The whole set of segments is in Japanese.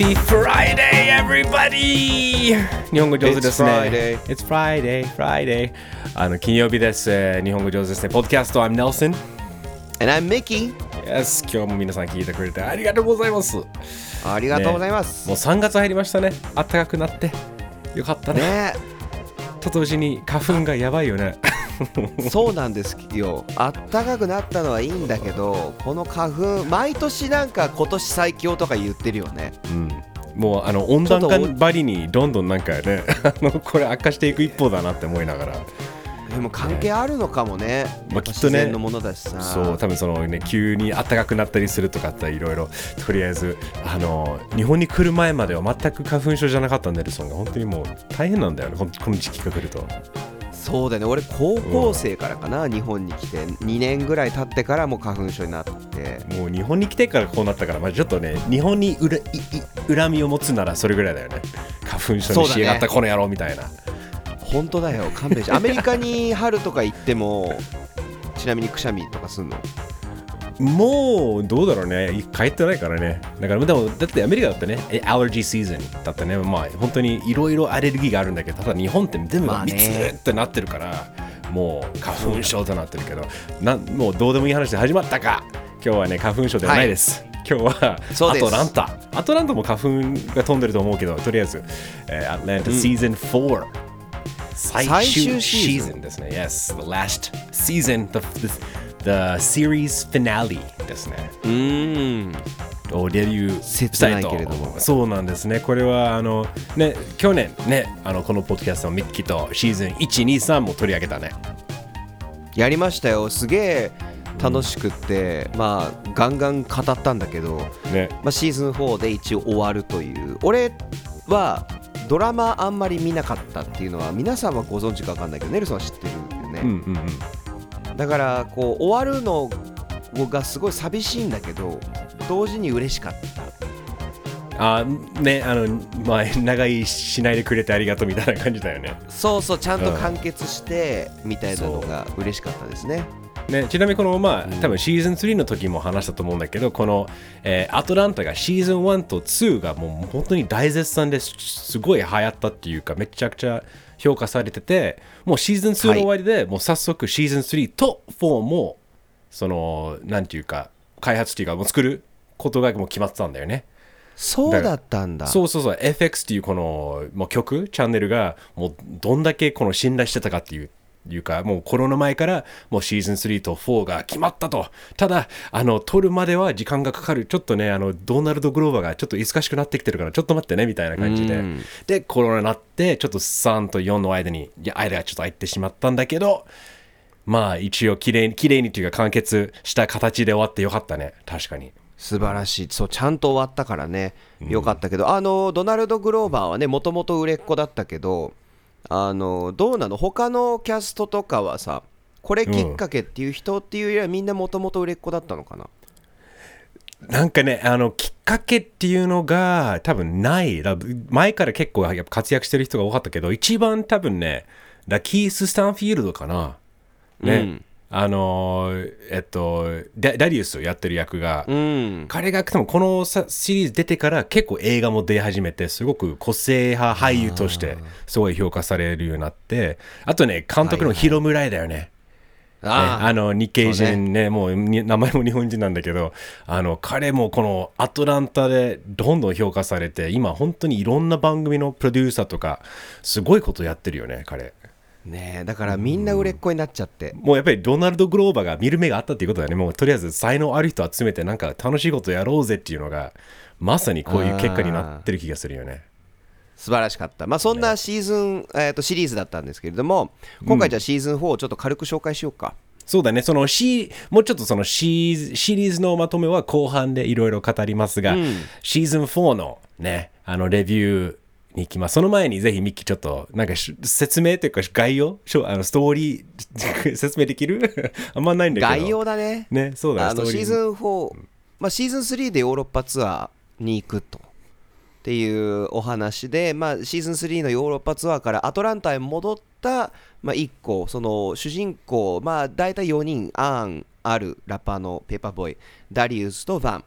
Happy Friday, everybody! 日本語上手ですね。It's Friday, Friday. 金曜日です。日本語上手ですね。ポッドキャスト、I'm Nelson. And I'm Mickey. Yes, 今日も皆さん聞いてくれてありがとうございます。ありがとうございます。ね、もう3月入りましたね。暖かくなって。よかったね。ね、と同時に花粉がやばいよね。そうなんですよ。あったかくなったのはいいんだけど、この花粉毎年なんか今年最強とか言ってるよね、うん、もう温暖化ばりにどんどんなんかねこれ悪化していく一方だなって思いながら、でも関係あるのかもね、まあ、きっとね、自然のものだしさ、そう多分その、ね、急に暖かくなったりするとかっていろいろ、とりあえず日本に来る前までは全く花粉症じゃなかったネルソンが本当にもう大変なんだよね、この時期が来ると。そうだね、俺高校生からかな、日本に来て2年ぐらい経ってからもう花粉症になって、もう日本に来てからこうなったから、まあ、ちょっとね、日本に恨みを持つならそれぐらいだよね、花粉症にしやがったこの野郎みたいな、ね、本当だよ、勘弁して。アメリカに春とか行ってもちなみにくしゃみとかすんの？もうどうだろうね、帰ってないからね。だからでもだってアメリカだってね、アレルギーシーズンだってね、まあ本当にいろいろアレルギーがあるんだけど、ただ日本って全部ミツってなってるから、まあね、もう花粉症となってるけど、もうどうでもいい話で始まったか。今日はね、花粉症ではないです。はい、今日はアトランタも花粉が飛んでると思うけど、とりあえず、アトランタシーズン4、最終シーズンですね。Yes, the last season The series finale ですね。をレビューしたいと。そうなんですね。これはね、去年ね、このポッドキャストのミッキーとシーズン 1,2,3 も取り上げたね。やりましたよ。すげえ楽しくって、まあガンガン語ったんだけど、ね、まあ、シーズン4で一応終わるという。俺はドラマあんまり見なかったっていうのは皆さんはご存知か分かんないけど、ネルソンは知ってるよね。うんうんうん、だからこう終わるのがすごい寂しいんだけど、同時に嬉しかった。ね、まあ、長居しないでくれてありがとうみたいな感じだよね。そうそう、ちゃんと完結してみたいなのが嬉しかったですね。ね、ちなみにこの、まあ、多分シーズン3の時も話したと思うんだけど、この、アトランタがシーズン1と2がもう本当に大絶賛で すごい流行ったっていうか、めちゃくちゃ評価されてて、もうシーズン2の終わりで、はい、もう早速シーズン3と4もそのなんていうか開発っていうかもう作ることがもう決まってたんだよね。そうだったんだ。そうそうそう、 FX っていうこのもう曲チャンネルがもうどんだけこの信頼してたかっていうか、もうコロナ前からもうシーズン3と4が決まったと。ただ撮るまでは時間がかかる、ちょっとね、ドナルド・グローバーがちょっと忙しくなってきてるからちょっと待ってねみたいな感じで、でコロナになってちょっと3と4の間がちょっと空いてしまったんだけど、まあ一応きれいにというか完結した形で終わってよかったね。確かに素晴らしい。そう、ちゃんと終わったからね、よかったけど、ドナルド・グローバーはね、もともと売れっ子だったけど、どうなの、他のキャストとかはさ、これきっかけっていう人っていうよりはみんなもともと売れっ子だったのかな、うん、なんかね、きっかけっていうのが多分ない。前から結構やっぱ活躍してる人が多かったけど、一番多分ね、ラキース・スタンフィールドかな、ね、うん、ダリウスをやってる役が、うん、彼が多分このシリーズ出てから結構映画も出始めて、すごく個性派俳優としてすごい評価されるようになって、あとね、監督のヒロムライだよね、はいはい、日系人 ね、もう名前も日本人なんだけど、彼もこのアトランタでどんどん評価されて、今本当にいろんな番組のプロデューサーとかすごいことやってるよね、彼ね。え、だからみんな売れっ子になっちゃって、うん、もうやっぱりドナルド・グローバーが見る目があったっていうことだよね。もうとりあえず才能ある人集めてなんか楽しいことやろうぜっていうのがまさにこういう結果になってる気がするよね。素晴らしかった、まあ、そんなシーズン、ね、シリーズだったんですけれども、今回じゃあシーズン4をちょっと軽く紹介しようか、うん、そうだね。そのもうちょっとそのシリーズのまとめは後半でいろいろ語りますが、うん、シーズン4のね、レビューに行きます。その前にぜひミッキーちょっとなんか説明というか概要、ストーリー説明できるあんまないんだけど、概要だ ねそうだね。シーズン4、まあ、シーズン3でヨーロッパツアーに行くとっていうお話で、まあ、シーズン3のヨーロッパツアーからアトランタへ戻った、まあ、1個その主人公、まあ、大体4人、アーン、アル、ラパのペーパーボーイ、ダリウスとヴァン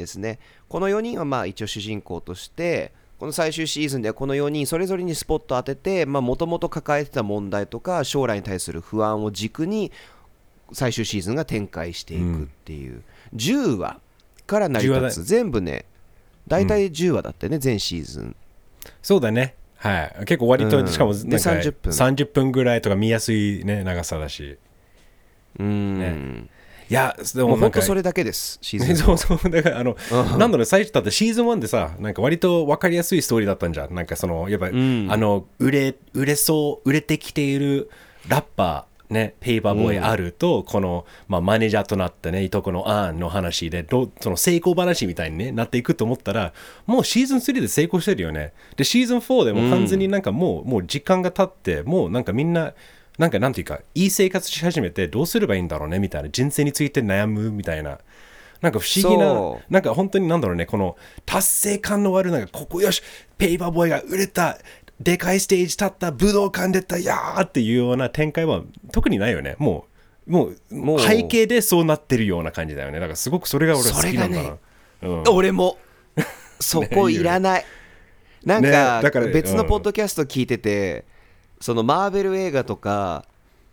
ですね。この4人はまあ一応主人公として、この最終シーズンではこの4人それぞれにスポット当てて、もともと抱えてた問題とか将来に対する不安を軸に最終シーズンが展開していくっていう、10話から成り立つ、全部ね大体10話だってね、全シーズン。そうだね、はい。結構割と、しかもなんか30分ぐらいとか見やすいね長さだし、ね、いやでも本当それだけですシーズン。そうだからなんだろう、最初だってシーズン1でさ、なんか割と分かりやすいストーリーだったんじゃん。なんかそのやっぱり、売れてきているラッパーね、ペーパーボーイあると、この、マネージャーとなったねいとこのアーンの話で、その成功話みたいに、ね、なっていくと思ったら、もうシーズン3で成功してるよね。でシーズン4でも完全になんかもう時間が経って、もうなんかみんななんかなんていうか、いい生活し始めて、どうすればいいんだろうねみたいな、人生について悩むみたいな、なんか不思議な、なんか本当になんだろうね、この達成感のある、なんかここよしペーパーボーイが売れた、でかいステージ立った、武道館出た、やーっていうような展開は特にないよね。もう背景でそうなってるような感じだよね。だからすごくそれが俺は好きなんだな、俺もそこいらない、なんか別のポッドキャスト聞いてて、そのマーベル映画とか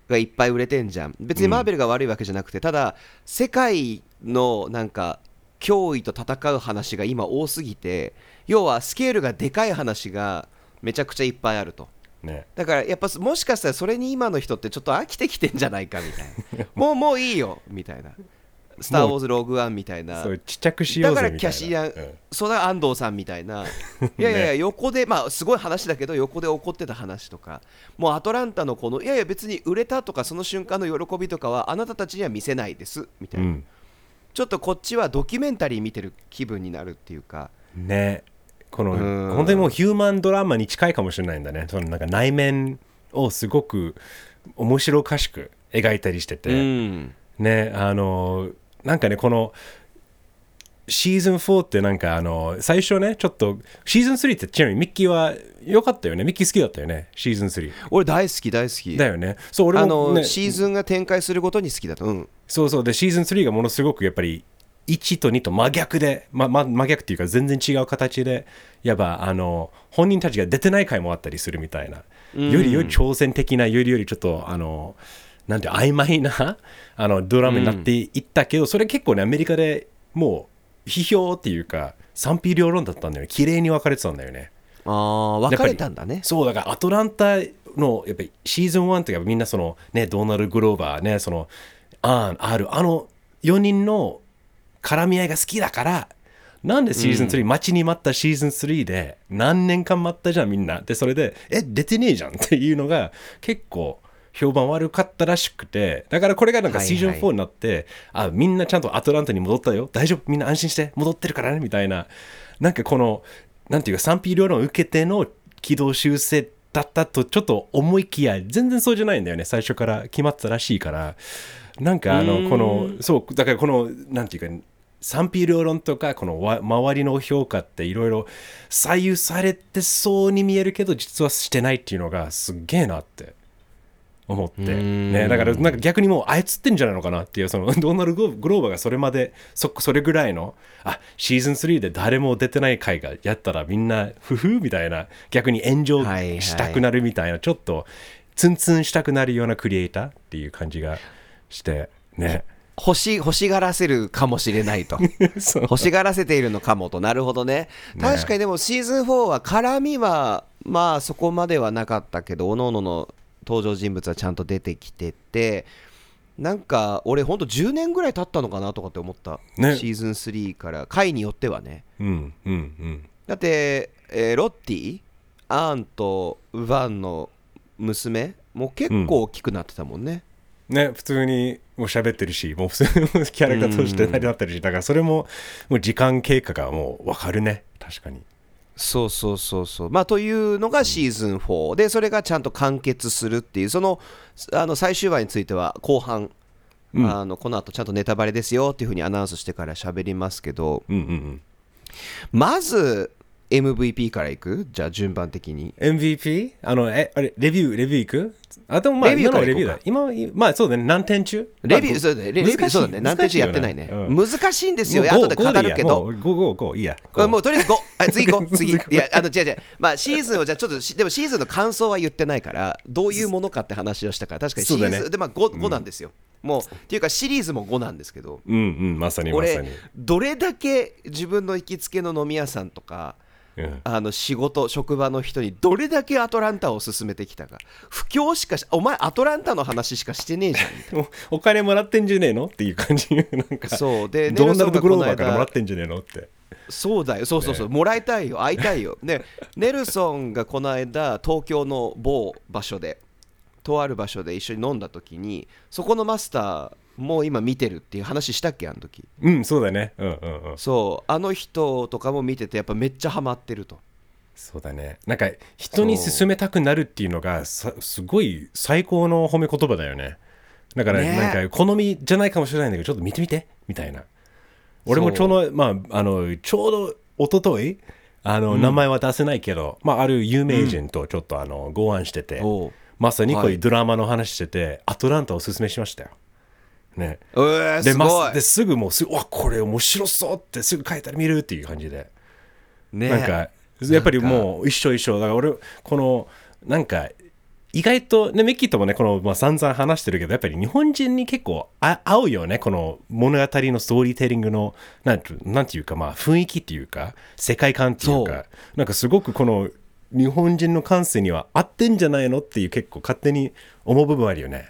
がいっぱい売れてんじゃん。別にマーベルが悪いわけじゃなくて、ただ世界のなんか脅威と戦う話が今多すぎて、要はスケールがでかい話がめちゃくちゃいっぱいあると、ね、だからやっぱもしかしたらそれに今の人ってちょっと飽きてきてんじゃないかみたいなもういいよみたいな、スターウォーズローグワンみたいな、そうちっちゃくしようぜみたいな、だからキャシーや、そうだ安藤さんみたいないやいや横で、すごい話だけど横で怒ってた話とか、もうアトランタのこのいやいや別に売れたとかその瞬間の喜びとかはあなたたちには見せないですみたいな、ちょっとこっちはドキュメンタリー見てる気分になるっていうかね。この本当にもうヒューマンドラマに近いかもしれないんだね。そのなんか内面をすごく面白おかしく描いたりしてて、ね、なんかね、このシーズン4ってなんか最初ね、ちょっとシーズン3って、ちなみにミッキーは良かったよね。ミッキー好きだったよねシーズン3。俺大好きだよね。そう俺も、ね、シーズンが展開するごとに好きだと、そうでシーズン3がものすごくやっぱり1と2と真逆で、真逆っていうか全然違う形で、やっぱ本人たちが出てない回もあったりするみたいな、より挑戦的な、よりちょっとなんて曖昧なドラマになっていったけど、それ結構ねアメリカでもう批評っていうか賛否両論だったんだよね。綺麗に分かれてたんだよね。分かれたんだね。そうだからアトランタのやっぱりシーズン1ってやっぱみんなそのね、ドーナル・グローバーね、そのアーン、R、4人の絡み合いが好きだから、なんでシーズン3、待ちに待ったシーズン3で何年間待ったじゃんみんなで、それで出てねえじゃんっていうのが結構評判悪かったらしくて、だからこれがなんかシーズン4になって、あ、みんなちゃんとアトランタに戻ったよ、大丈夫、みんな安心して戻ってるからねみたいな、なんかこのなんていうか賛否両論を受けての軌道修正だったとちょっと思いきや、全然そうじゃないんだよね。最初から決まってたらしいから、なんかこのそうだからこのなんていうか賛否両論とかこの周りの評価っていろいろ左右されてそうに見えるけど、実はしてないっていうのがすっげえなって思って、ね、だからなんか逆にもう操ってんじゃないのかなっていう、そのドナルド・グローバーがそれまでそれぐらいのシーズン3で誰も出てない回がやったらみんなふふみたいな、逆に炎上したくなるみたいな、はいはい、ちょっとツンツンしたくなるようなクリエイターっていう感じがしてね。欲しがらせるかもしれないと欲しがらせているのかもと。なるほどね。確かにでもシーズン4は絡みはそこまではなかったけど、各々の登場人物はちゃんと出てきてて、なんか俺ほんと10年ぐらい経ったのかなとかって思った、ね、シーズン3から。回によってはね、だって、ロッティ、アーンとウバンの娘も結構大きくなってたもんね、ね、普通にもう喋ってるし、もう普通のキャラクターとして成り立ってるし、だからそれもう時間経過がもう分かるね。確かにそう、というのがシーズン4で、それがちゃんと完結するっていう、その最終話については後半、この後ちゃんとネタバレですよっていう風にアナウンスしてから喋りますけど、まず MVP からいく？じゃあ順番的に MVP？ レビューいく？あ、でもまあレビューからいこうか。今まあそうだね、何点中？レビュー、そうだね、レビューそうだね、何点中やってないね、うん、難しいんですよ、後で語るけど。5いいや、もうとりあえず5、あ、次5、次いや、違う、まあシーズンをじゃあちょっとでもシーズンの感想は言ってないから、どういうものかって話をしたから、確かにシーズン、ね、でまあ 5なんですよ、うん、もうっていうかシリーズも5なんですけど、うんうん、まさにどれだけ自分の行きつけの飲み屋さんとか、うん、仕事職場の人にどれだけアトランタを勧めてきたか、不況しかし、お前アトランタの話しかしてねえじゃんお金もらってんじゃねえのっていう感じ、なんかそうで、ドナルド・グローバーからもらってんじゃねえのって。そうだよ、そうそうそう、ね、もらいたいよ、会いたいよ、ね、ネルソンがこの間東京の某場所で、とある場所で一緒に飲んだ時に、そこのマスターもう今見てるっていう話したっけ、あの時。うん、そうだね、うんうんうん、そう、あの人とかも見ててやっぱめっちゃハマってると。そうだね、なんか人に勧めたくなるっていうのがすごい最高の褒め言葉だよね。だからなんか好みじゃないかもしれないんだけど、ちょっと見てみてみたいな。俺もちょうど一昨日うん、名前は出せないけど、まあ、ある有名人とちょっとご案してて、うん、まさにこういうドラマの話してて、はい、アトランタをおすすめしましたよね。ですぐもううわこれ面白そうってすぐ書いたら見るっていう感じで、ね、なんかやっぱりもう一緒だから、俺このなんか意外とね、ミッキーともねこの、まあ、散々話してるけど、やっぱり日本人に結構合うよね、この物語のストーリーテリングのなんていうか、まあ雰囲気っていうか世界観っていうか、なんかすごくこの日本人の感性には合ってんじゃないのっていう、結構勝手に思う部分あるよね。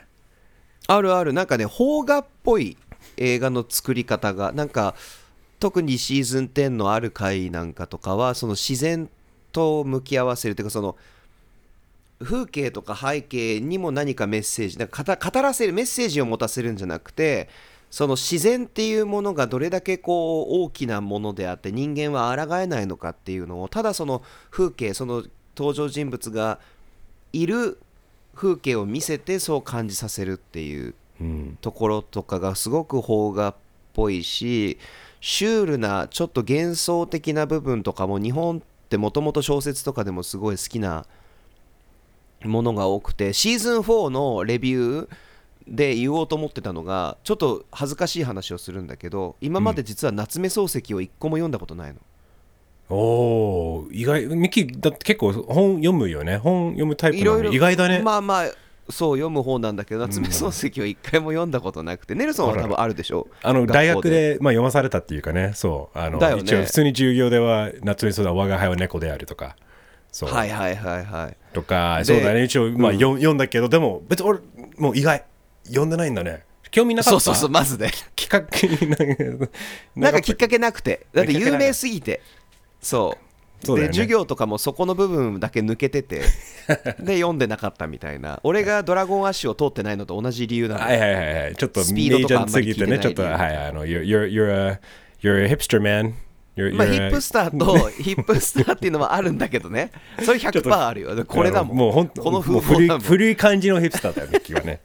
あるある、なんかね、邦画っぽい映画の作り方が、なんか特にシーズン10のある回なんかとかは、その自然と向き合わせるというか、その風景とか背景にも何かメッセージ、なんか語らせるメッセージを持たせるんじゃなくて、その自然っていうものがどれだけこう大きなものであって人間は抗えないのかっていうのを、ただその風景、その登場人物がいる風景を見せてそう感じさせるっていうところとかがすごく邦画っぽいし、シュールなちょっと幻想的な部分とかも、日本ってもともと小説とかでもすごい好きなものが多くて、シーズン4のレビューで言おうと思ってたのが、ちょっと恥ずかしい話をするんだけど、今まで実は夏目漱石を一個も読んだことないの。おー、意外。ミキだって結構本読むよね、本読むタイプなのに意外だね。まあまあそう、読む方なんだけど、夏目漱石を一回も読んだことなくて、ネルソンは多分あるでしょ。大学で、まあ、読まされたっていうかね、そうね、一応普通に授業では夏目漱石は我が輩は猫であるとか、そう、はいはいはいはい、とか、そうだね、一応、まあ、読んだけど、でも別に俺もう意外読んでないんだね。興味なかった。そうそうそう、まずねなんかきっかけなくて、だって有名すぎて、そうで、ね、授業とかもそこの部分だけ抜けててで読んでなかったみたいな俺がドラゴンアッシュを通ってないのと同じ理由なんだ。はい、ちょっとスピードとかあんまり聞いてない、ちょっと、はい、you're a hipster man。まあ、ヒップスターっていうのはあるんだけどね、それ 100% あるよ、これだもん。もう本当この風貌だもん。古い感じのヒップスターだよミッキーはね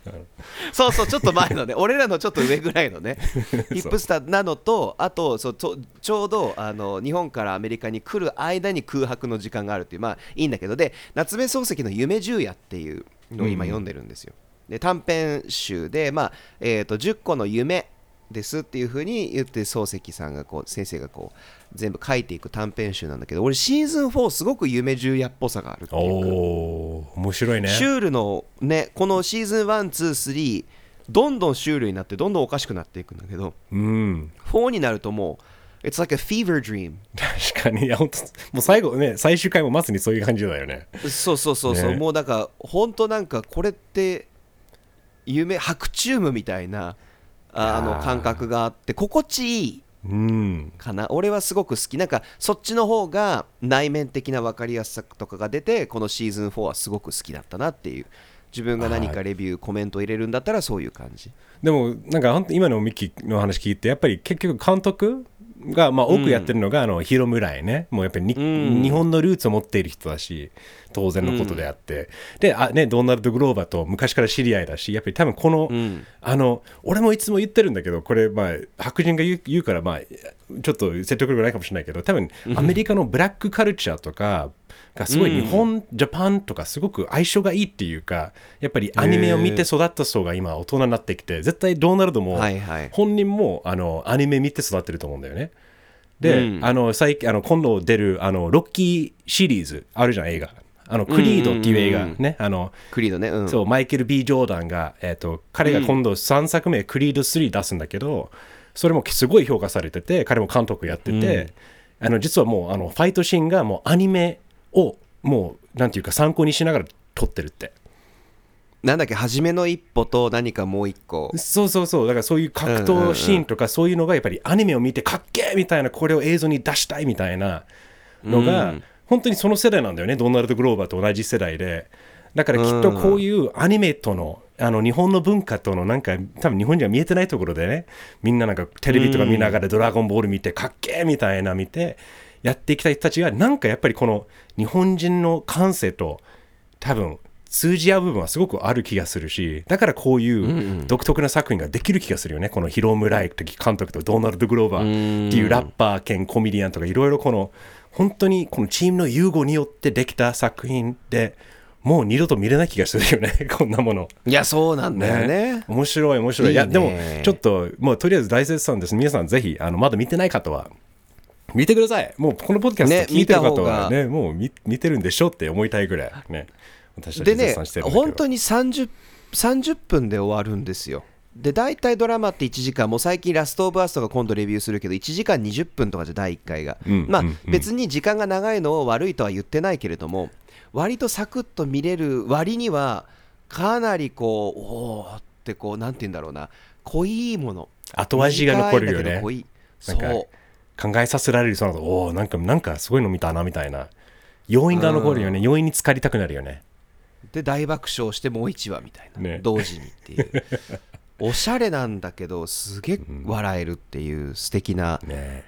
そうそう、ちょっと前のね俺らのちょっと上ぐらいのねヒップスターなのと、あとちょうど日本からアメリカに来る間に空白の時間があるっていう、まあいいんだけど。で、夏目漱石の夢十夜っていうのを今読んでるんですよ、で短編集で、まあ10個の夢ですっていう風に言って、漱石さんがこう、先生がこう全部書いていく短編集なんだけど、俺シーズン4すごく夢十夜っぽさがあるっていうか、面白いね、シュールのね、このシーズン 1,2,3 どんどんシュールになってどんどんおかしくなっていくんだけど、うん、4になるともう It's like a fever dream。 確かに、いや本当もう最後ね、最終回もまさにそういう感じだよね。そう、ね、もうだから本当なんかこれって夢白昼夢みたいな感覚があって心地いいかな、うん、俺はすごく好き。なんかそっちの方が内面的な分かりやすさとかが出て、このシーズン4はすごく好きだったなっていう。自分が何かレビューコメントを入れるんだったらそういう感じ。でもなんか今のミッキーの話聞いて、やっぱり結局監督がまあ多くやってるのがヒロムライね、もうやっぱり、うん、日本のルーツを持っている人だし、当然のことであって、うん、でドナルド・グローバーと昔から知り合いだし、やっぱり多分この、うん、俺もいつも言ってるんだけど、これまあ白人が言うからまあちょっと説得力ないかもしれないけど、多分アメリカのブラックカルチャーとかがすごい日本、うん、ジャパンとかすごく相性がいいっていうか、やっぱりアニメを見て育った層が今大人になってきて、絶対ドナルドも本人もアニメ見て育ってると思うんだよね。で、うん、最近今度出るロッキーシリーズあるじゃん、映画。クリードっていう映画ね、クリードね、うん、そうマイケル B ジョーダンが、彼が今度3作目クリード3出すんだけど、それもすごい評価されてて、彼も監督やってて、うん、実はもうファイトシーンがもうアニメをもうなんていうか参考にしながら撮ってるって、なんだっけ、初めの一歩と何かもう一個、そうそうそう、だからそういう格闘シーンとかそういうのがやっぱりアニメを見てかっけーみたいな、これを映像に出したいみたいなのが、うん、本当にその世代なんだよね、ドナルド・グローバーと同じ世代で。だからきっとこういうアニメとの、日本の文化とのなんか多分日本には見えてないところでね、みんななんかテレビとか見ながらドラゴンボール見てかっけーみたいな見てやってきた人たちが、なんかやっぱりこの日本人の感性と多分通じ合う部分はすごくある気がするし、だからこういう独特な作品ができる気がするよね、うんうん、このヒロムライク監督とドナルド・グローバーっていうラッパー兼コメディアンとかいろいろこの本当にこのチームの融合によってできた作品で、もう二度と見れない気がするよねこんなもの。いやそうなんだよ ね面白い面白い、いやでもちょっともうとりあえず大絶賛です。皆さんぜひまだ見てない方は見てください。もうこのポッドキャスト聞いてる方はね、もう見てるんでしょって思いたいぐらいね。でね、本当に30分で終わるんですよ。で大体ドラマって1時間、もう最近ラストオブアスとか今度レビューするけど1時間20分とかじゃ第1回が、うん、まあ、うん、別に時間が長いのを悪いとは言ってないけれども、割とサクッと見れる割にはかなりこうおーってこうなんて言うんだろうな、濃いもの、後味が残るよね。なんか考えさせられるそうなの、おーなんかすごいの見たなみたいな要因が残るよね、うん、要因に浸かりたくなるよね。で大爆笑してもう1話みたいな、ね、同時にっていうおしゃれなんだけどすげえ笑えるっていう素敵な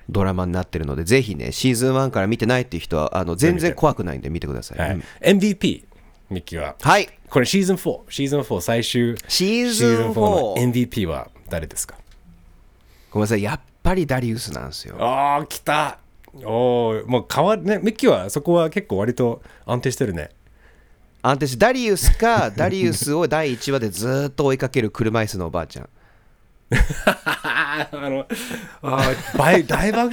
ドラマになってるので、ね、ぜひねシーズン1から見てないっていう人は全然怖くないんで見てください、はい、うん、MVP ミッキーは、はい、これシーズン4最終シーズン4の MVP は誰ですか？ごめんなさい、やっぱりダリウスなんですよ。あー来た、おーもう変わるね。ミッキーはそこは結構割と安定してるね。私ダリウスを第1話でずっと追いかける車椅子のおばあちゃん大爆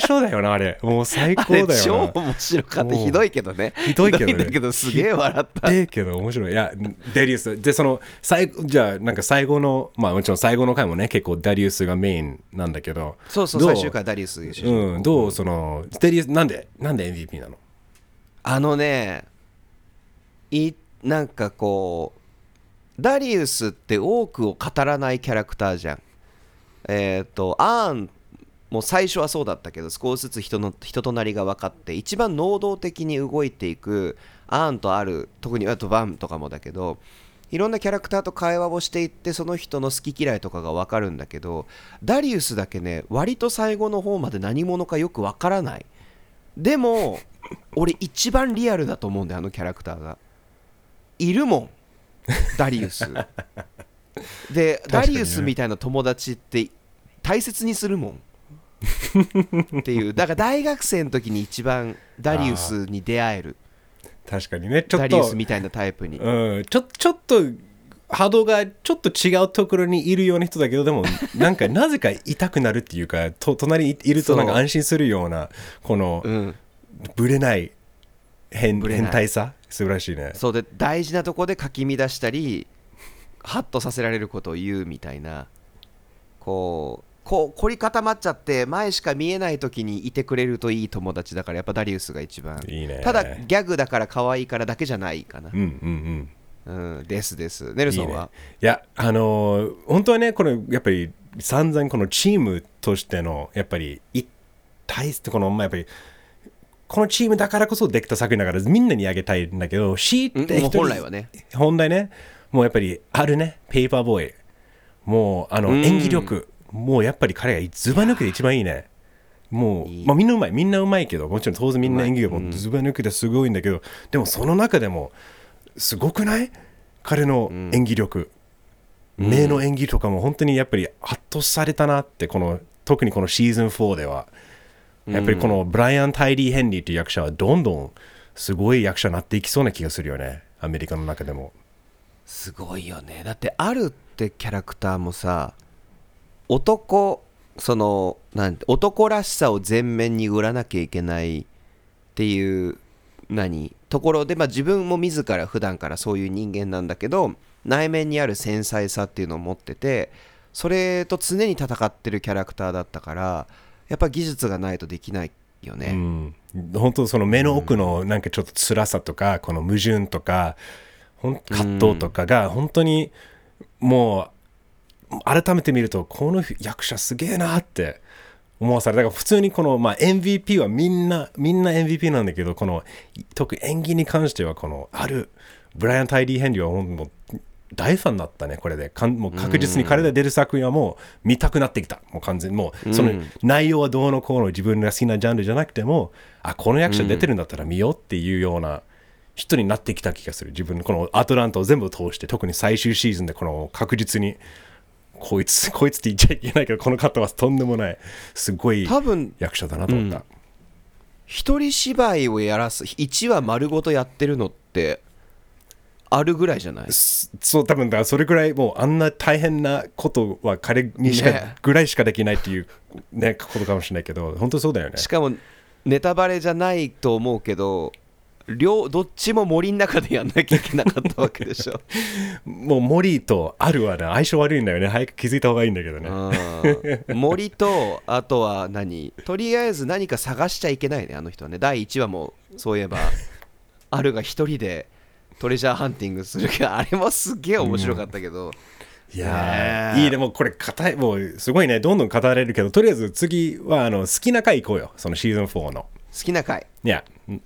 笑だよな、あれもう最高だよな、超面白かった。ひどいけどね、ひどいんだけどすげえ笑った。ひどいけど面白い。いやダリウスでじゃあなんか最後の、まあもちろん最後の回もね結構ダリウスがメインなんだけど、そうそう、最終回ダリウス、うん、どう、そのダリウスなんで MVP なの？なんかこうダリウスって多くを語らないキャラクターじゃん。アーンも最初はそうだったけど、少しずつ人となりが分かって一番能動的に動いていくアーンとアル、特にあとバンとかもだけど、いろんなキャラクターと会話をしていってその人の好き嫌いとかが分かるんだけど、ダリウスだけね割と最後の方まで何者かよく分からない。でも俺一番リアルだと思うんだよ、あのキャラクターがいるもんダリウスで、ダリウスみたいな友達って大切にするもんっていう。だから大学生の時に一番ダリウスに出会える。確かにね、ちょっとダリウスみたいなタイプに、うん、ちょっと波動がちょっと違うところにいるような人だけど、でもなんかなぜか痛くなるっていうか隣にいるとなんか安心するような、この、うん、ぶれない変態さ、素晴らしいね。そうで大事なとこでかき乱したりハッとさせられることを言うみたいな、こう凝り固まっちゃって前しか見えない時にいてくれるといい友達だから、やっぱダリウスが一番いいね。ただギャグだから可愛いからだけじゃないかな。うんうんうん、うん、ですネルソンは いや本当はね、これやっぱり散々このチームとしてのやっぱり一体このやっぱりこのチームだからこそできた作品だからみんなにあげたいんだけど、C って人本来はね、本来ね、もうやっぱりあるね、ペーパーボーイ、もう演技力、もうやっぱり彼がずば抜けて一番いいね。もう、まあ、みんなうまいけど、もちろん当然みんな演技がもうずば抜けてすごいんだけど、うん、でもその中でもすごくない彼の演技力、うん、目の演技とかも本当にやっぱり圧倒されたなって、この特にこのシーズン4ではやっぱりこのブライアン・タイリー・ヘンリーという役者はどんどんすごい役者になっていきそうな気がするよね、アメリカの中でも。すごいよね。だってアルってキャラクターもさ、男らしさを前面に売らなきゃいけないっていうところで、まあ、自分も自ら普段からそういう人間なんだけど、内面にある繊細さっていうのを持ってて、それと常に戦ってるキャラクターだったから、やっぱ技術がないとできないよね、うん、本当その目の奥のなんかちょっと辛さとか、うん、この矛盾とか葛藤とかが本当にもう改めて見ると、この役者すげえなって思わされた。だから普通にこの、まあ、MVP はみんな MVP なんだけど、この特に演技に関してはこのあるブライアン・タイリー・ヘンリーはもう大ファンだったね、これで。もう確実に彼で出る作品はもう見たくなってきた。もう完全にもうその内容はどうのこうの、自分が好きなジャンルじゃなくても、あ、この役者出てるんだったら見ようっていうような人になってきた気がする。自分のこのアトランタを全部通して、特に最終シーズンでこの確実にこいつって言っちゃいけないけど、この方はとんでもないすごい役者だなと思った。うん、一人芝居をやらす1話丸ごとやってるのってあるぐらいじゃない？そう、多分だからそれぐらいもうあんな大変なことは彼にしか、ね、ぐらいしかできないっていう、ね、ことかもしれないけど、本当そうだよね。しかもネタバレじゃないと思うけど、どっちも森の中でやんなきゃいけなかったわけでしょもう森とアルは、ね、相性悪いんだよね。早く気づいた方がいいんだけどね。森とあとはとりあえず何か探しちゃいけないね、あの人はね。第1話もそういえばアルが一人でトレジャーハンティングするけど、あれもすげえ面白かったけど、うん、いや、いいね。もうこれもうすごいね、どんどん語られるけど、とりあえず次は好きな回行こうよ、そのシーズン4の好きな回。いや、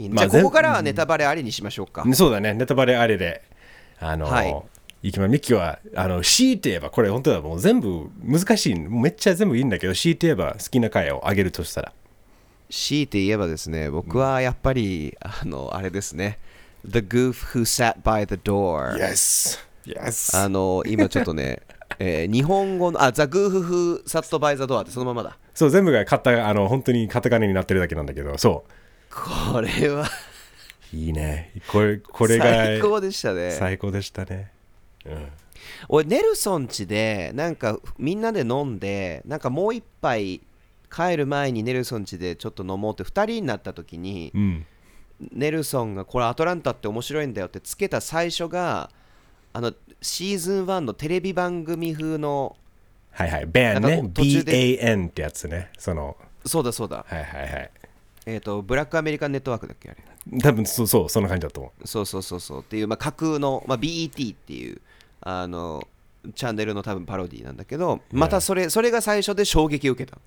まあ、じゃあここからはネタバレありにしましょうか。そうだね、ネタバレありではい、いきまミキは強いて言えば、これ本当はもう全部難しい、めっちゃ全部いいんだけど、強いて言えば好きな回をあげるとしたら、強いて言えばですね、僕はやっぱりあれですね、The Goof Who Sat by the Door。 Yes. Yes. 今ちょっとね、日本語のThe Goof Who Sat by the Door ってそのままだ。そう、全部が本当にカタカナになってるだけなんだけど、そう。これはいいね。これが最高でしたね。最高でしたね。うん。俺ネルソン家でなんかみんなで飲んで、なんかもう一杯帰る前にネルソン家でちょっと飲もうって2人になった時に。うん、ネルソンがこれアトランタって面白いんだよってつけた最初がシーズン1のテレビ番組風の、はいはい、バンね、 BAN ってやつね。そうだそうだ、はいはいはい、ブラックアメリカンネットワークだっけ、あれ多分。そうそんな感じだと思う。そうっていう、まあ、架空の、まあ、BET っていうチャンネルの多分パロディなんだけど、またそれが最初で衝撃を受けた、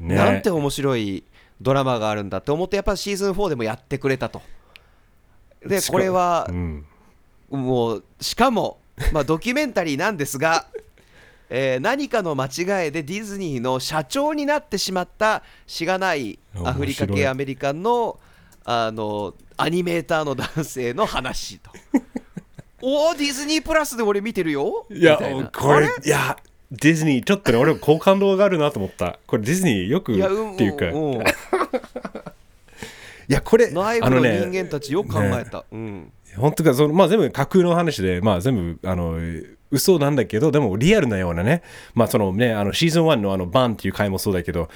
ね、なんて面白いドラマがあるんだって思って、やっぱシーズン4でもやってくれたと。でこれは、うん、もうしかも、まあ、ドキュメンタリーなんですが何かの間違いでディズニーの社長になってしまったしがないアフリカ系アメリカンのアニメーターの男性の話とおディズニープラスで俺見てるよみたいな。これいやディズニーちょっとね、俺も好感動があるなと思った。これディズニーよくっていうか、いやこれ内部の人間たちよく考えた。ね、うん、本当かまあ全部架空の話で、まあ全部嘘なんだけど、でもリアルなようなね、まあそのねシーズン1のバンっていう回もそうだけど、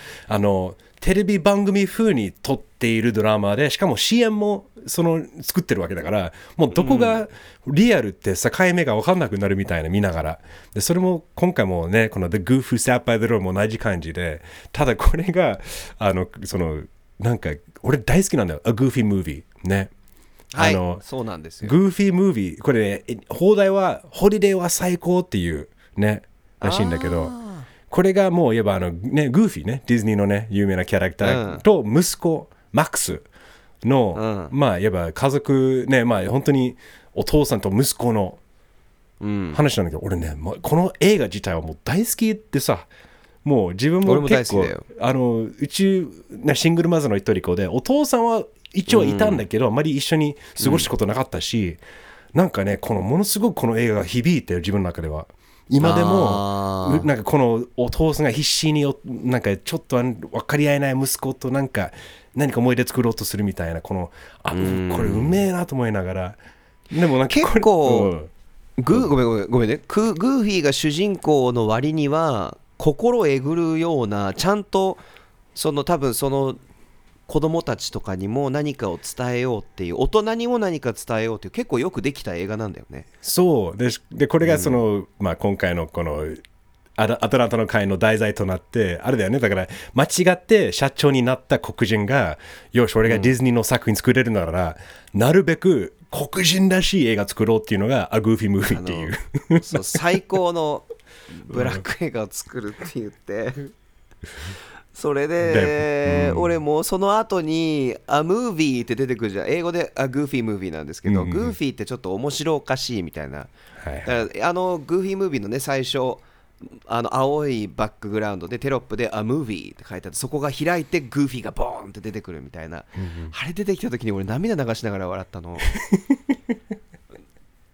テレビ番組風に撮っているドラマで、しかも CM も作ってるわけだから、もうどこがリアルって境目が分かんなくなるみたいな、見ながら。でそれも今回もね、この The Goof Who Sat by the Door も同じ感じで、ただこれがなんか俺大好きなんだよ、 A Goofy Movie ね。はい、そうなんですよ。グーフィームービー、これ、ね、放題はホリデーは最高っていうねらしいんだけど、これがもう言えばね、グーフィーね、ディズニーのね有名なキャラクターと息子、マックスの、まあ言えば家族ね、まあ本当にお父さんと息子の話なんだけど、俺ねこの映画自体はもう大好きってさ、もう自分も結構うちシングルマザーの一人子で、お父さんは一応いたんだけど、あまり一緒に過ごすことなかったし、なんかね、このものすごくこの映画が響いて自分の中では今でもなんかこのお父さんが必死になんかちょっと分かり合えない息子となんか何か思い出作ろうとするみたいな、このあ、これうめえなと思いながら、でもなんか結構ごめんねグーフィーが主人公の割には心えぐるような、ちゃんとその多分その子供たちとかにも何かを伝えようっていう、大人にも何か伝えようっていう、結構よくできた映画なんだよね。そう でこれがその、まあ、今回のこのアトランタの会の題材となって、あれだよね、だから間違って社長になった黒人が、よし俺がディズニーの作品作れるなら、なるべく黒人らしい映画作ろうっていうのが A Goofy Movie っていうそう最高のブラック映画を作るって言ってそれで、俺もその後に A Movie って出てくるじゃん、英語で A Goofy Movie なんですけど、グーフィーってちょっと面白おかしいみたいな、だからグーフィームービーのね、最初青いバックグラウンドでテロップで A Movie って書いてあって、そこが開いてグーフィーがボーンって出てくるみたいな、あれ出てきた時に俺涙流しながら笑ったの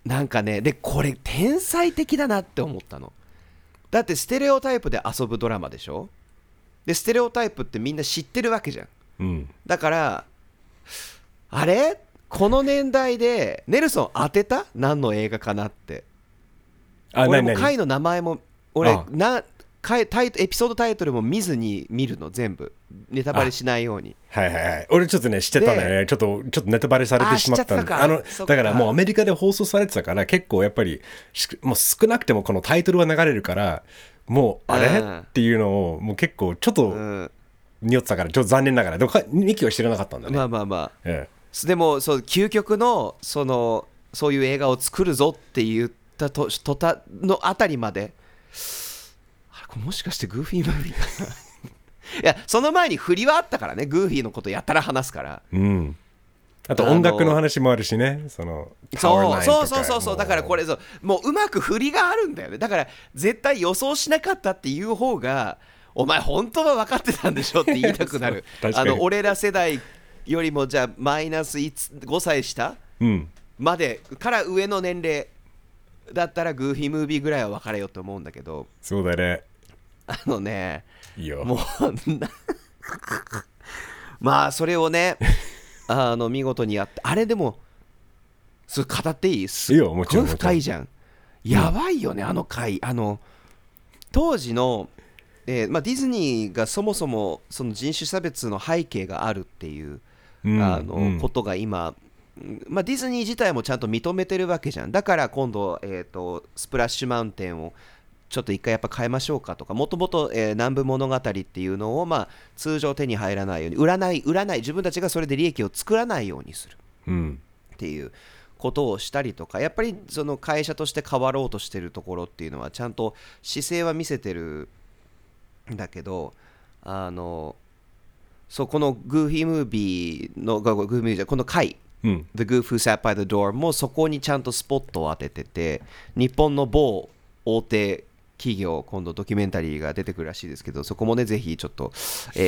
なんかね、でこれ天才的だなって思ったの。だってステレオタイプで遊ぶドラマでしょ、でステレオタイプってみんな知ってるわけじゃん、だからあれこの年代でネルソン当てた何の映画かなって、俺も回の名前も俺な回エピソードタイトルも見ずに見るの、全部ネタバレしないように。はいはいはい、俺ちょっとね知ってたんだよね、ちょっとネタバレされてしまったんで、だからもうアメリカで放送されてたから、結構やっぱりもう少なくてもこのタイトルは流れるから、もうあれっていうのをもう結構ちょっとにおってたから、ちょっと残念ながらでもミキは知らなかったんだね。まあまあまあ、でもそう究極のそういう映画を作るぞって言ったとたのあたりまで、あれもしかしてグーフィームービーかないや、その前に振りはあったからね、グーフィーのことやたら話すから、あと音楽の話もあるしね、そのパワーラインとか、そうだからこれもううまく振りがあるんだよね。だから絶対予想しなかったっていう方が、お前本当は分かってたんでしょって言いたくなる俺ら世代よりも、じゃあマイナス5歳下、までから上の年齢だったらグーフィームービーぐらいは分かれよと思うんだけど。そうだね、いいよもうまあそれをね見事にやって、あれでもそれ語っていい？すごい深いじゃん、やばいよね、回当時の、ディズニーがそもそもその人種差別の背景があるっていう、ことが今、ディズニー自体もちゃんと認めてるわけじゃん。だから今度、スプラッシュマウンテンをちょっと一回やっぱ変えましょうかとか、もともと南部物語っていうのを、通常手に入らないように売らない自分たちがそれで利益を作らないようにする、っていうことをしたりとか、やっぱりその会社として変わろうとしてるところっていうのはちゃんと姿勢は見せてるんだけど、このグーフィームービーのこの回The Goof Who Sat by the Door もそこにちゃんとスポットを当ててて、日本の某大手企業、今度ドキュメンタリーが出てくるらしいですけど、そこもねぜひちょっと、同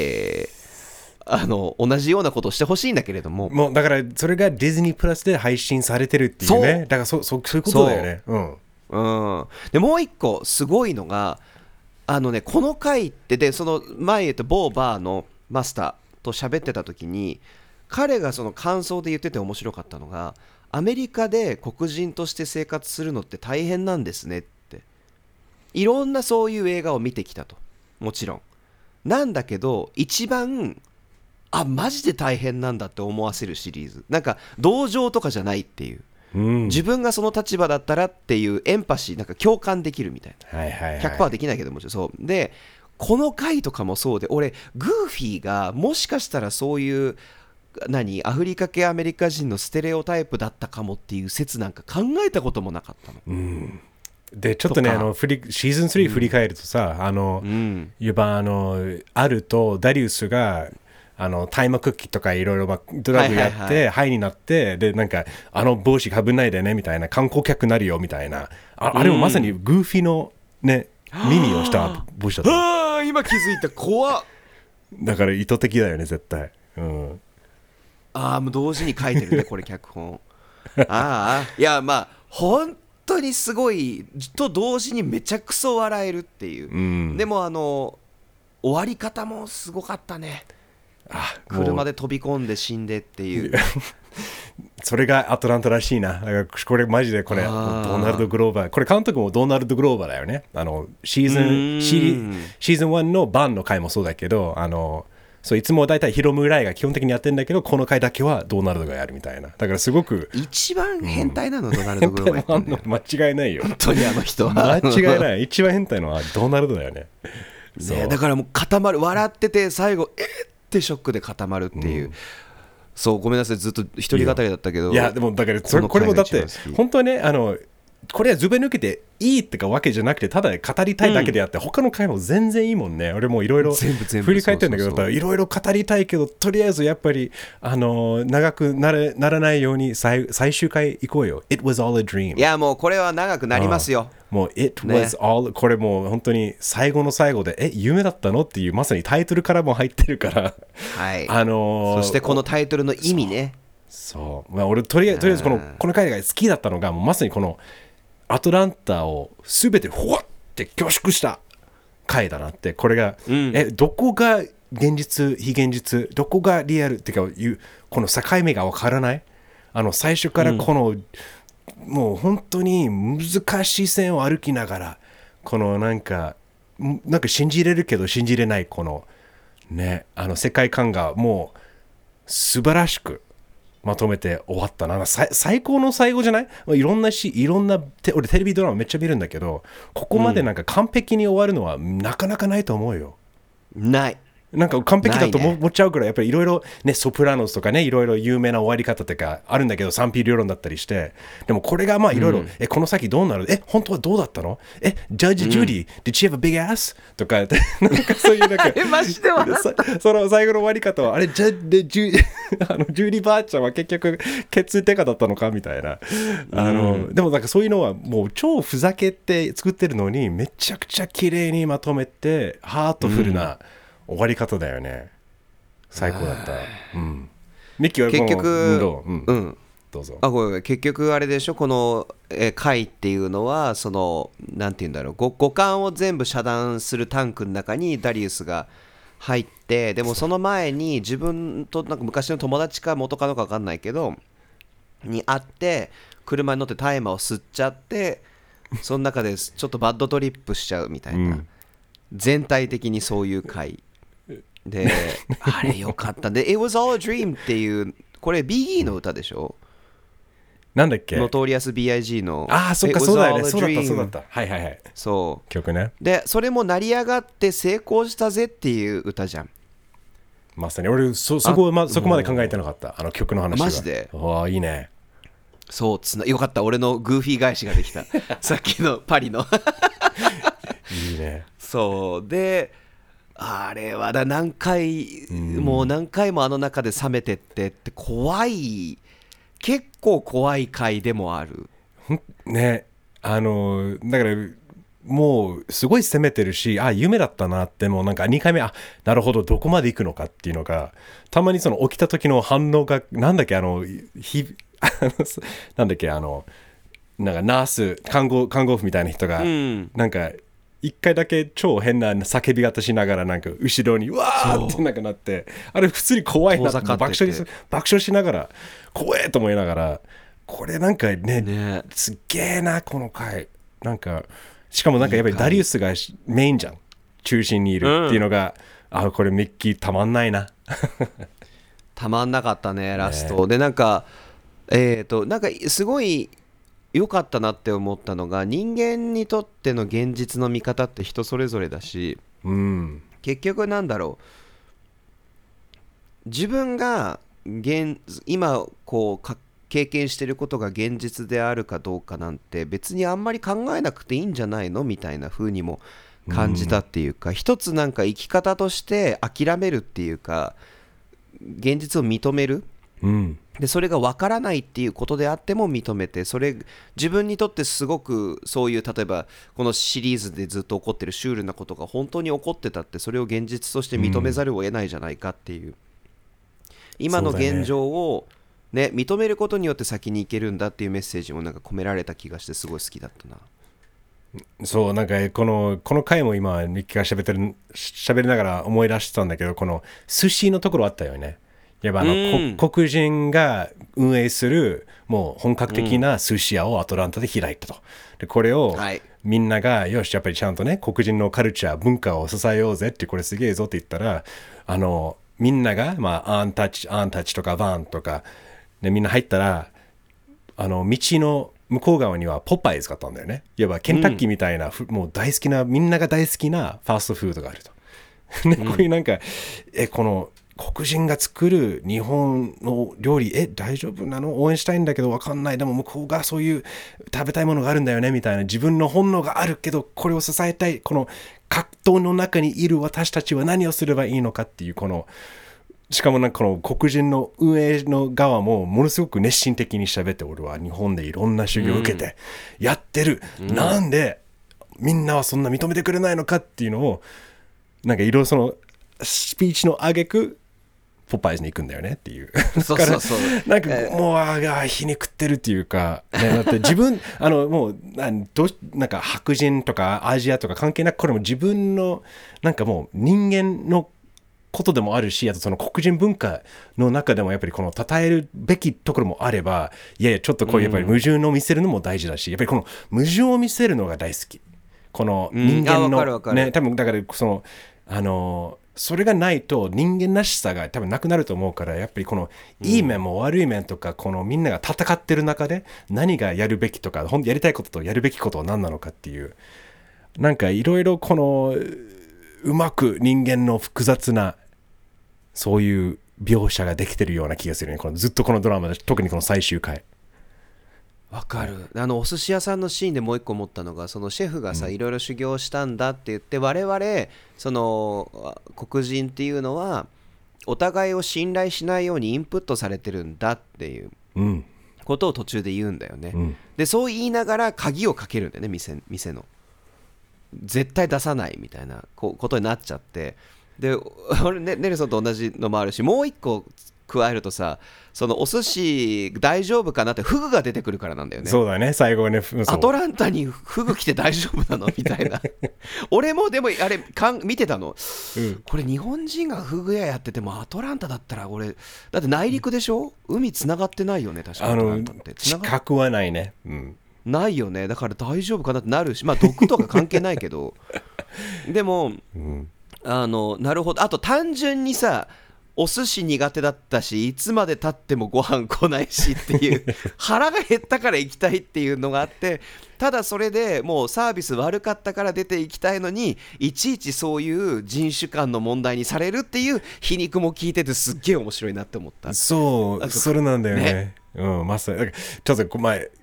じようなことをしてほしいんだけれども、もうだからそれがディズニープラスで配信されてるっていうね、だからそういうことだよね。でもう一個すごいのがこの回ってで、その前某バーのマスターと喋ってた時に、彼がその感想で言ってて面白かったのが、アメリカで黒人として生活するのって大変なんですねって、いろんなそういう映画を見てきたと、もちろんなんだけど、一番マジで大変なんだって思わせるシリーズ、なんか同情とかじゃないっていう、自分がその立場だったらっていうエンパシー、なんか共感できるみたいな、 100% できないけどもちろんそうで、この回とかもそうで、俺グーフィーがもしかしたらそういうアフリカ系アメリカ人のステレオタイプだったかもっていう説なんか考えたこともなかったの、でちょっとねシーズン3振り返るとさ、いわばアルとダリウスが大麻クッキーとかいろいろドラッグやって、ハイになって、でなんか帽子かぶんないでねみたいな、観光客になるよみたいな、あれもまさにグーフィーのね、耳をした帽子だった。わ今気づいた、怖っ。だから意図的だよね絶対、うん、ああもう同時に書いてるねこれ脚本ああいやまあ本当にすごいと同時にめちゃくそ笑えるっていう、うん、でも終わり方もすごかったね。あ、車で飛び込んで死んでっていうそれがアトランタらしいな。だからこれマジでこれドナルド・グローバー、これ監督もドナルド・グローバーだよね。シーズン1のバンの回もそうだけど、そういつもだいたいヒロム・ライが基本的にやってるんだけど、この回だけはドナルドがやるみたいな。だからすごく一番変態なの、ドナルド・グローバーやってるの間違いないよ本当にあの人は間違いない。一番変態のはドナルドだよね。そうだからもう固まる、笑ってて最後ってショックで固まるっていう、うん、そうごめんなさいずっと一人語りだったけど、いやでもだからこれもだって本当はね、これはずべ抜けていいってかわけじゃなくて、ただ語りたいだけであって、うん、他の回も全然いいもんね。俺もいろいろ振り返ってるんだけど、そうそうそう、いろいろ語りたいけど、とりあえずやっぱり長くならないように最終回行こうよ。 It was all a dream。 いやもうこれは長くなりますよ。もう It was all、ね、これもう本当に最後の最後で夢だったのっていう、まさにタイトルからも入ってるからはい、そしてこのタイトルの意味ね。そう、まあ、俺とりあえずこの回が好きだったのが、もうまさにこのアトランタをすべてほわって凝縮した回だなって。これが、うん、どこが現実非現実、どこがリアルってかいうこの境目がわからない、最初からこの、うん、もう本当に難しい線を歩きながら、このなんか信じれるけど信じれないこのね、世界観がもう素晴らしくまとめて終わったな。最高の最後じゃない？いろんな俺テレビドラマめっちゃ見るんだけど、ここまでなんか完璧に終わるのはなかなかないと思うよ。ない。なんか完璧だと思っちゃうくらい、やっぱりいろいろね、ソプラノスとかね、いろいろ有名な終わり方とかあるんだけど、賛否両論だったりして、でもこれがまあいろいろ、この先どうなる、本当はどうだったの、ジャッジ・ジュディ、did she have a big ass？ とか、なんかそういうなんかマジで笑ったその最後の終わり方は、あれジュディばあちゃんは結局血テカだったのかみたいな、でもなんかそういうのはもう超ふざけて作ってるのに、めちゃくちゃ綺麗にまとめてハートフルな、終わり方だよね。最高だった。うん、ミッキーは結局どうぞ。あ、これ結局あれでしょ、この回っていうのはそのなんていうんだろう、五感を全部遮断するタンクの中にダリウスが入って、でもその前に自分となんか昔の友達か元カノか分かんないけどに会って、車に乗って大麻を吸っちゃって、その中でちょっとバッドトリップしちゃうみたいな、うん、全体的にそういう回であれよかったで It was all a dream っていう、これ Biggie の歌でしょ、なんだっけ、ノトリアス B.I.G. の、ああそっかそうだよね、そうだったはいはいはい、そう曲ね。でそれも成り上がって成功したぜっていう歌じゃん。まさに俺そこまで考えてなかった、曲の話が。マジでいいね。そうよかった、俺のグーフィー返しができたさっきのパリのいいね。そうであれは何回も中で冷めてって怖い、結構怖い回でもあるね。だからもうすごい攻めてるし、あ夢だったなって、もうなんか2回目なるほどどこまで行くのかっていうのが、たまにその起きた時の反応がなんだっけ、なんだっけ、なんかナース看護婦みたいな人が、うん、なんか一回だけ超変な叫び方しながら、なんか後ろにわーってなんかなって、あれ普通に怖いなって爆笑しながら怖えと思いながら、これなんかねすげえなこの回。なんかしかもなんかやっぱりダリウスがメインじゃん、中心にいるっていうのが、あこれミッキーたまんないなたまんなかったねラストで。なんかなんかすごい良かったなって思ったのが、人間にとっての現実の見方って人それぞれだし、うん、結局なんだろう、自分が今こう経験してることが現実であるかどうかなんて別にあんまり考えなくていいんじゃないのみたいな風にも感じたっていうか、一つなんか生き方として諦めるっていうか、現実を認める、うん、でそれが分からないっていうことであっても認めて、それ自分にとってすごくそういう、例えばこのシリーズでずっと起こってるシュールなことが本当に起こってたって、それを現実として認めざるを得ないじゃないかっていう、今の現状をね認めることによって先に行けるんだっていうメッセージもなんか込められた気がして、すごい好きだったな。そう、なんかこの回も今ミッキーが喋りながら思い出してたんだけど、この寿司のところあったよね。やっぱ黒人が運営するもう本格的な寿司屋をアトランタで開いたと。でこれをみんながよしやっぱりちゃんとね黒人のカルチャー文化を支えようぜってこれすげえぞって言ったら、みんながまあアンタッチとかバンとかでみんな入ったら、道の向こう側にはポパイズがあったんだよね。いわばケンタッキーみたいな、もう大好きな、みんなが大好きなファーストフードがあると。でこういうなんかこの黒人が作る日本の料理大丈夫なの、応援したいんだけど分かんない、でも向こうがそういう食べたいものがあるんだよねみたいな、自分の本能があるけどこれを支えたい、この葛藤の中にいる私たちは何をすればいいのかっていう、このしかもなんかこの黒人の運営の側もものすごく熱心的に喋って、俺は日本でいろんな修行を受けてやってる、なんでみんなはそんな認めてくれないのかっていうのをなんかいろいろそのスピーチの挙句ポパイズに行くんだよねっていうそうそうそうなんかもう皮肉ってるっていうか、ね、だって自分もうなんか白人とかアジアとか関係なく、これも自分のなんかもう人間のことでもあるし、あとその黒人文化の中でもやっぱりこの称えるべきところもあれば、いやいやちょっとこうやっぱり矛盾を見せるのも大事だし、やっぱりこの矛盾を見せるのが大好き、この人間の、ね、多分だからそのそれがないと人間らしさが多分なくなると思うから、やっぱりこのいい面も悪い面とか、このみんなが戦ってる中で何がやるべきとか、やりたいこととやるべきことは何なのかっていう、なんかいろいろこのうまく人間の複雑なそういう描写ができてるような気がするね、このずっとこのドラマで、特にこの最終回。わかる。お寿司屋さんのシーンでもう一個思ったのが、そのシェフがさ、いろいろ修行したんだって言って、我々その黒人っていうのはお互いを信頼しないようにインプットされてるんだっていうことを途中で言うんだよね、でそう言いながら鍵をかけるんだよね、店の絶対出さないみたいなことになっちゃって、で俺ねネルソンと同じのもあるし、もう一個加えるとさ、そのお寿司大丈夫かなってフグが出てくるからなんだよね。そうだね、最後ねアトランタにフグ来て大丈夫なのみたいな俺もでもあれ見てたの、これ日本人がフグ屋やっててもアトランタだったら、俺だって内陸でしょ、海つながってないよね、確かにアトランタって近くはないね、ないよね、だから大丈夫かなってなるし、まあ毒とか関係ないけどでも、なるほど。あと単純にさ、お寿司苦手だったし、いつまで経ってもご飯来ないしっていう腹が減ったから行きたいっていうのがあって、ただそれでもうサービス悪かったから出て行きたいのに、いちいちそういう人種間の問題にされるっていう皮肉も聞いてて、すっげえ面白いなって思った。そうそれなんだよね。まさにちょっと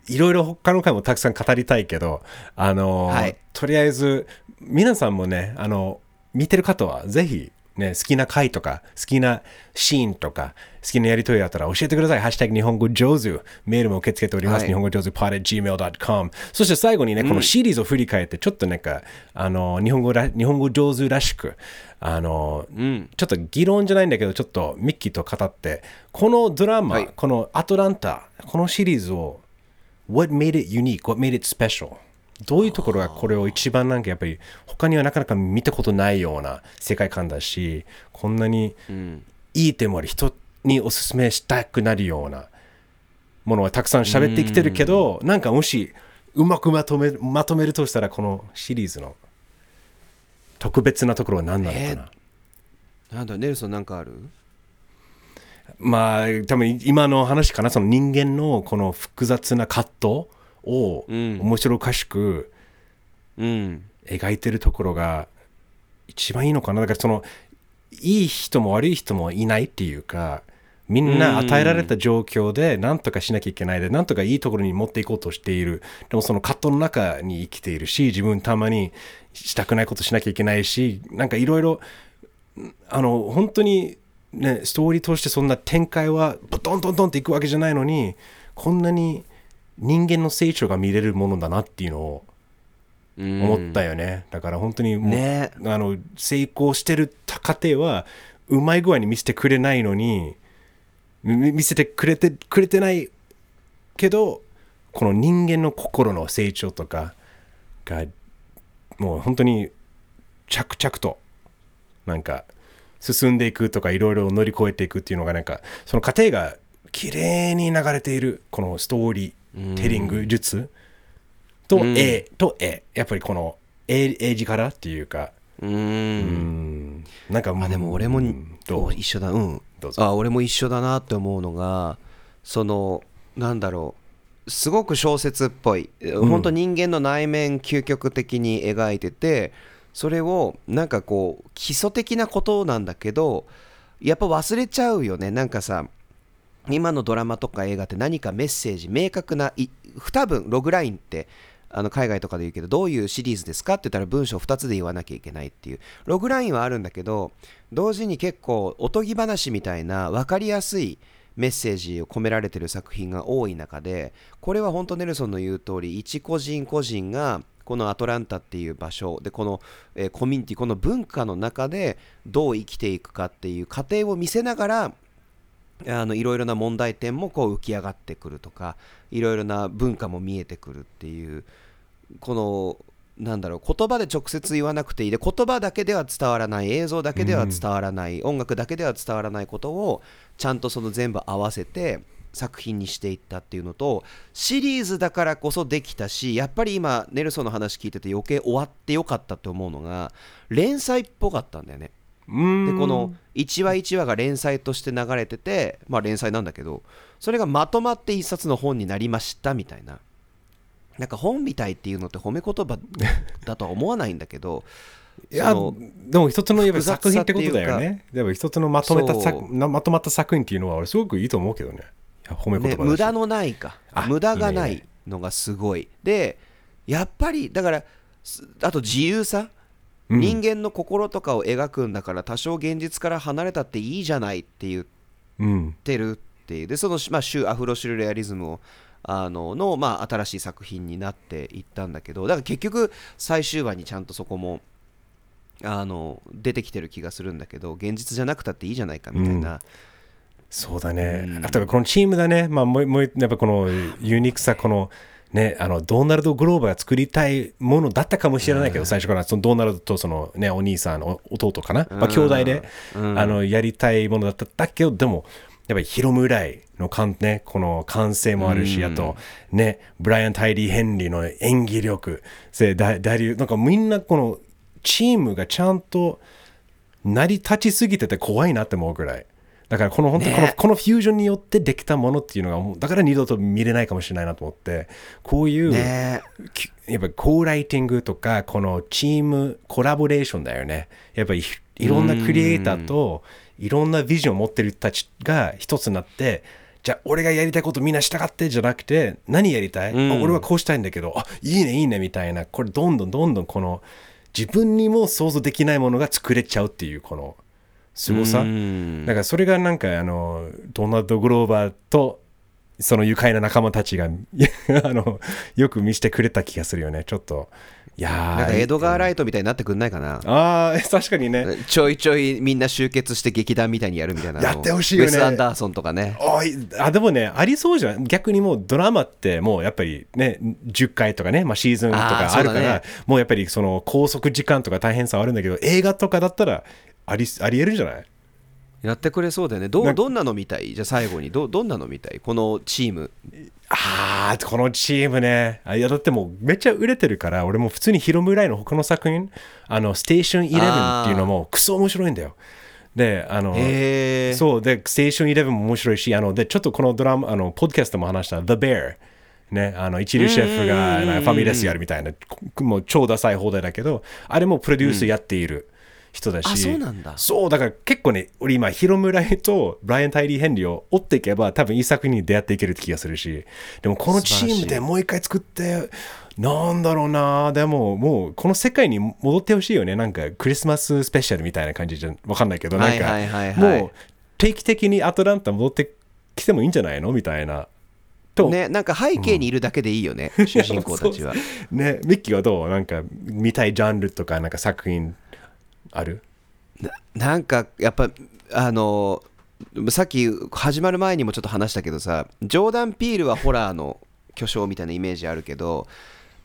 いろいろ他の回もたくさん語りたいけど、とりあえず皆さんもね、見てる方はぜひね、好きな回とか好きなシーンとか好きなやりとりだったら教えてください。ハッシュタグ日本語上手、メールも受け付けております、日本語上手 pod@gmail.com。 そして最後にね、このシリーズを振り返ってちょっとなんか日本語上手らしくちょっと議論じゃないんだけど、ちょっとミッキーと語って、このドラマ、このアトランタ、このシリーズを What made it unique? What made it special?どういうところがこれを一番なんかやっぱり他にはなかなか見たことないような世界観だし、こんなにいい点もある、人におすすめしたくなるようなものはたくさん喋ってきてるけど、なんかもしうまくまとめるとしたら、このシリーズの特別なところは何なのかな。なんだネルソン、なんかある？まあ多分今の話かな、その人間のこの複雑な葛藤を面白おかしく描いてるところが一番いいのかな。だからそのいい人も悪い人もいないっていうか、みんな与えられた状況で何とかしなきゃいけないで、何とかいいところに持っていこうとしている。でもその葛藤の中に生きているし、自分たまにしたくないことしなきゃいけないし、なんかいろいろ本当にね、ストーリーとしてそんな展開はドンドンドンっていくわけじゃないのに、こんなに人間の成長が見れるものだなっていうのを思ったよね。だから本当にもう、ね、成功してる過程はうまい具合に見せてくれないのに、見せてくれてないけど、この人間の心の成長とかがもう本当に着々となんか進んでいくとか、いろいろ乗り越えていくっていうのが、なんかその過程が綺麗に流れている、このストーリーテリング術と絵と絵、やっぱりこの絵力っていうか、なんか、あ、でも俺も一緒だ、どうぞ。あ、俺も一緒だなって思うのが、そのなんだろう、すごく小説っぽい、本当人間の内面究極的に描いてて、それをなんかこう基礎的なことなんだけど、やっぱ忘れちゃうよね。なんかさ、今のドラマとか映画って何かメッセージ明確な2文、ログラインって海外とかで言うけど、どういうシリーズですかって言ったら文章2つで言わなきゃいけないっていうログラインはあるんだけど、同時に結構おとぎ話みたいな分かりやすいメッセージを込められてる作品が多い中で、これは本当ネルソンの言う通り、一個人個人がこのアトランタっていう場所で、このコミュニティ、この文化の中でどう生きていくかっていう過程を見せながら、いろいろな問題点もこう浮き上がってくるとか、いろいろな文化も見えてくるっていう、このなんだろう、言葉で直接言わなくていいで、言葉だけでは伝わらない、映像だけでは伝わらない、音楽だけでは伝わらないことをちゃんとその全部合わせて作品にしていったっていうのと、シリーズだからこそできたし、やっぱり今ネルソンの話聞いてて余計終わってよかったと思うのが、連載っぽかったんだよね。で、この1話1話が連載として流れてて、まあ連載なんだけど、それがまとまって一冊の本になりましたみたいな、なんか本みたいっていうのって褒め言葉だとは思わないんだけどいや、でも一つの作品ってことだよね。でも一つのまとまった作品っていうのは俺すごくいいと思うけどね。褒め言葉だし、無駄のないか、無駄がないのがすごい。で、やっぱりだから、あと自由さ、人間の心とかを描くんだから、多少現実から離れたっていいじゃないって言ってるっていう。で、そのまあアフロシュルレアリズムをまあ新しい作品になっていったんだけど、だから結局最終話にちゃんとそこも出てきてる気がするんだけど、現実じゃなくたっていいじゃないかみたいな、そうだね、あとこのチームだね、まあ、もうやっぱこのユニークさ、このね、ドナルド・グローバーが作りたいものだったかもしれないけど、最初からそのドナルドとその、ね、お兄さんの弟かな、まあ、兄弟で、やりたいものだったんだけど、でもやっぱりヒロムライのね、この完成もあるし、あとね、ブライアン・タイリー・ヘンリーの演技力、なんかみんなこのチームがちゃんと成り立ちすぎてて怖いなって思うぐらい。だからこの本当このフュージョンによってできたものっていうのが、だから二度と見れないかもしれないなと思って、こういう、ね、やっぱりコーライティングとか、このチームコラボレーションだよね。やっぱりいろんなクリエイターといろんなビジョンを持ってる人たちが一つになって、じゃあ俺がやりたいことみんな従ってじゃなくて、何やりたい、俺はこうしたいんだけど、あ、いいねいいねみたいな、これどんどんどんどんこの自分にも想像できないものが作れちゃうっていう、このすごさ。だからそれがなんかドナルド・グローバーとその愉快な仲間たちがよく見せてくれた気がするよね。ちょっといや、なんかエドガー・ライトみたいになってくんないかな。あ、確かにね、ちょいちょいみんな集結して劇団みたいにやるみたいな、やってほしいよね。ウェス・アンダーソンとかね。あ、でもね、ありそうじゃん。逆にもうドラマってもうやっぱりね、10回とかね、まあ、シーズンとかあるから、ね、もうやっぱりその拘束時間とか大変さはあるんだけど、映画とかだったらありえるんじゃない？やってくれそうだよね。どんなの見たい？じゃあ最後にどんなの見たい？このチーム。このチームね。いや、だってもうめっちゃ売れてるから、俺も普通にヒロムライの他の作品、ステーション11っていうのもクソ面白いんだよ。で、そうで、ステーション11も面白いし、でちょっとこのドラマポッドキャストも話した The Bear。ね、一流シェフがファミレスやるみたいな、もう超ダサい放題だけど、あれもプロデュースやっている人だし、そうなんだ。そうだから結構ね、俺今ヒロムライとブライアン・タイリー・ヘンリーを追っていけば、多分いい作品に出会っていけるって気がするし、でもこのチームでもう一回作って、なんだろうな、でももうこの世界に戻ってほしいよね。なんかクリスマススペシャルみたいな感じじゃ分かんないけど、なんかもう定期的にアトランタ戻ってきてもいいんじゃないのみたいなと、ね、なんか背景にいるだけでいいよね、うん、主人公たちはね。ミッキーはどう、なんか見たいジャンルとかなんか作品ある？ なんかやっぱさっき始まる前にもちょっと話したけどさ、ジョーダン・ピールはホラーの巨匠みたいなイメージあるけど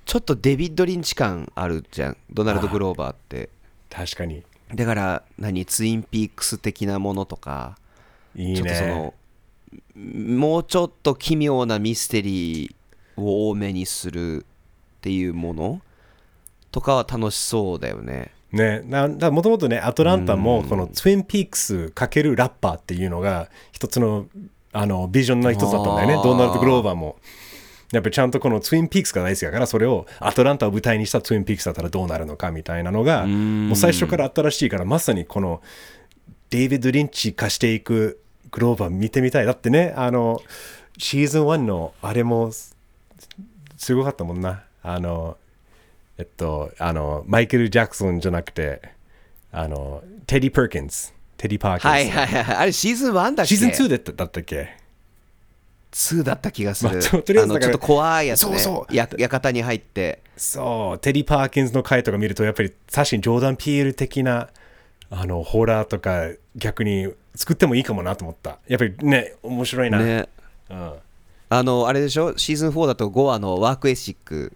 ちょっとデビッド・リンチ感あるじゃん、ドナルド・グローバーって。確かに。だから何、ツインピークス的なものとか、いいね、ちょっとそのもうちょっと奇妙なミステリーを多めにするっていうものとかは楽しそうだよね。ね、もともとね、アトランタもこのツインピークス×ラッパーっていうのが一つの、ビジョンの一つだったんだよね。ドナルド・グローバーもやっぱりちゃんとこのツインピークスが大好きだから、それをアトランタを舞台にしたツインピークスだったらどうなるのかみたいなのがもう最初から新しいから、まさにこのデイビッド・リンチ化していくグローバー見てみたい。だってね、シーズン1のあれもすごかったもんな。マイケル・ジャクソンじゃなくて、テディ・パーキンス。はいはいはい。あれシーズン1だっけ？シーズン2だったっけ？2だった気がする。まあ、ちょっと怖いやつね。そうそう。館に入って。そう、テディ・パーキンスの回とか見ると、やっぱり確かにジョーダン・ピール的な、ホラーとか逆に作ってもいいかもなと思った。やっぱりね、面白いな。ね。うん。あれでしょ？シーズン4だと5話のワークエシック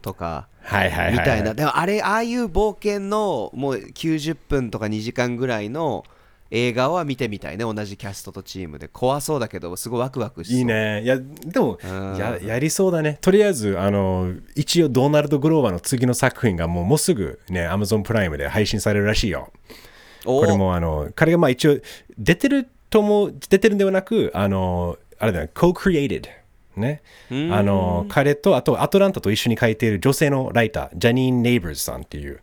とか。はいはいはいはい、みたいな。でもああいう冒険のもう90分とか2時間ぐらいの映画は見てみたいね。同じキャストとチームで。怖そうだけどすごいワクワクしそう。いいね。いやでも やりそうだね。とりあえず一応ドナルド・グローバーの次の作品がもうすぐね、 Amazon プライムで配信されるらしいよ。これも彼がまあ一応出てるんではなく、あれだね、co-createdね、彼とあとアトランタと一緒に書いている女性のライター、ジャニーン・ネイバーズさんっていう、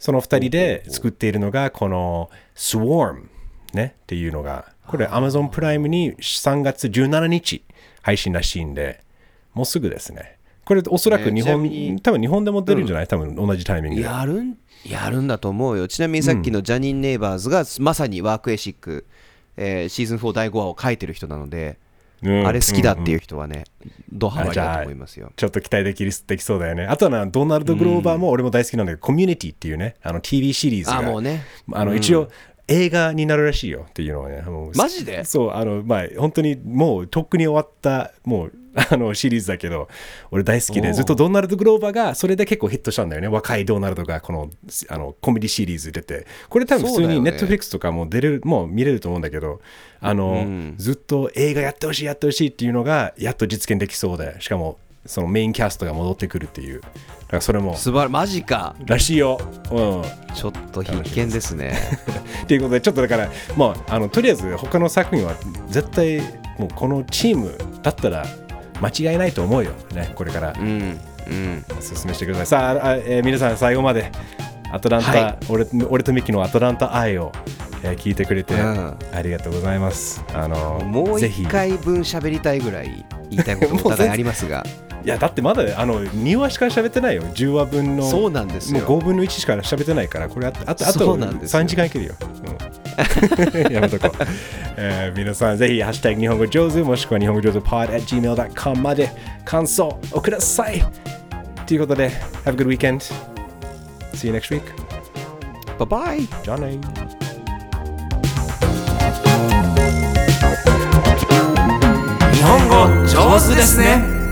その2人で作っているのがこのスウォームねっていうのが、これ Amazon プライムに3月17日配信らしいんで、もうすぐですね。これおそらく多分日本でも出るんじゃない、多分同じタイミングでやるんだと思うよ。ちなみにさっきのジャニーン・ネイバーズがまさにワークエシック、シーズン4第5話を書いてる人なので、うん、あれ好きだっていう人はね、ドハマりだと思いますよ。ちょっと期待できそうだよね。あとはドナルド・グローバーも俺も大好きなんだけど、コミュニティっていうね、TV シリーズがもう、ね、一応映画になるらしいよっていうのはね、もうマジでそう、本当にもうとっくに終わったもうシリーズだけど俺大好きで、ずっとドナルド・グローバーがそれで結構ヒットしたんだよね。若いドナルドがこのコメディシリーズ出て、これ多分普通に Netflix とかももう見れると思うんだけど、ずっと映画やってほしいっていうのがやっと実現できそうで、しかもそのメインキャストが戻ってくるっていう、だからそれもマジからしいよ、うん、ちょっと必見ですねということで、ちょっとだからもうとりあえず他の作品は絶対もうこのチームだったら間違いないと思うよね、これから、うんうん、おすすめしてください。さあ、皆さん最後までアトランタ、はい、俺とミキのアトランタ愛を聞いてくれてありがとうございます、もう1回分喋りたいぐらい言いたいことお互いありますがいやだってまだ2話しか喋ってないよ。10話分のそうなんですよ、もう5分の1しか喋ってないから、これあと3時間いけるよ、うん、やめとこう、皆さんぜひハッシュタグ日本語上手もしくは日本語上手 pod@gmail.com まで感想をくださいということで Have a good weekend. See you next week. Bye bye. Johnny.日本語上手ですね。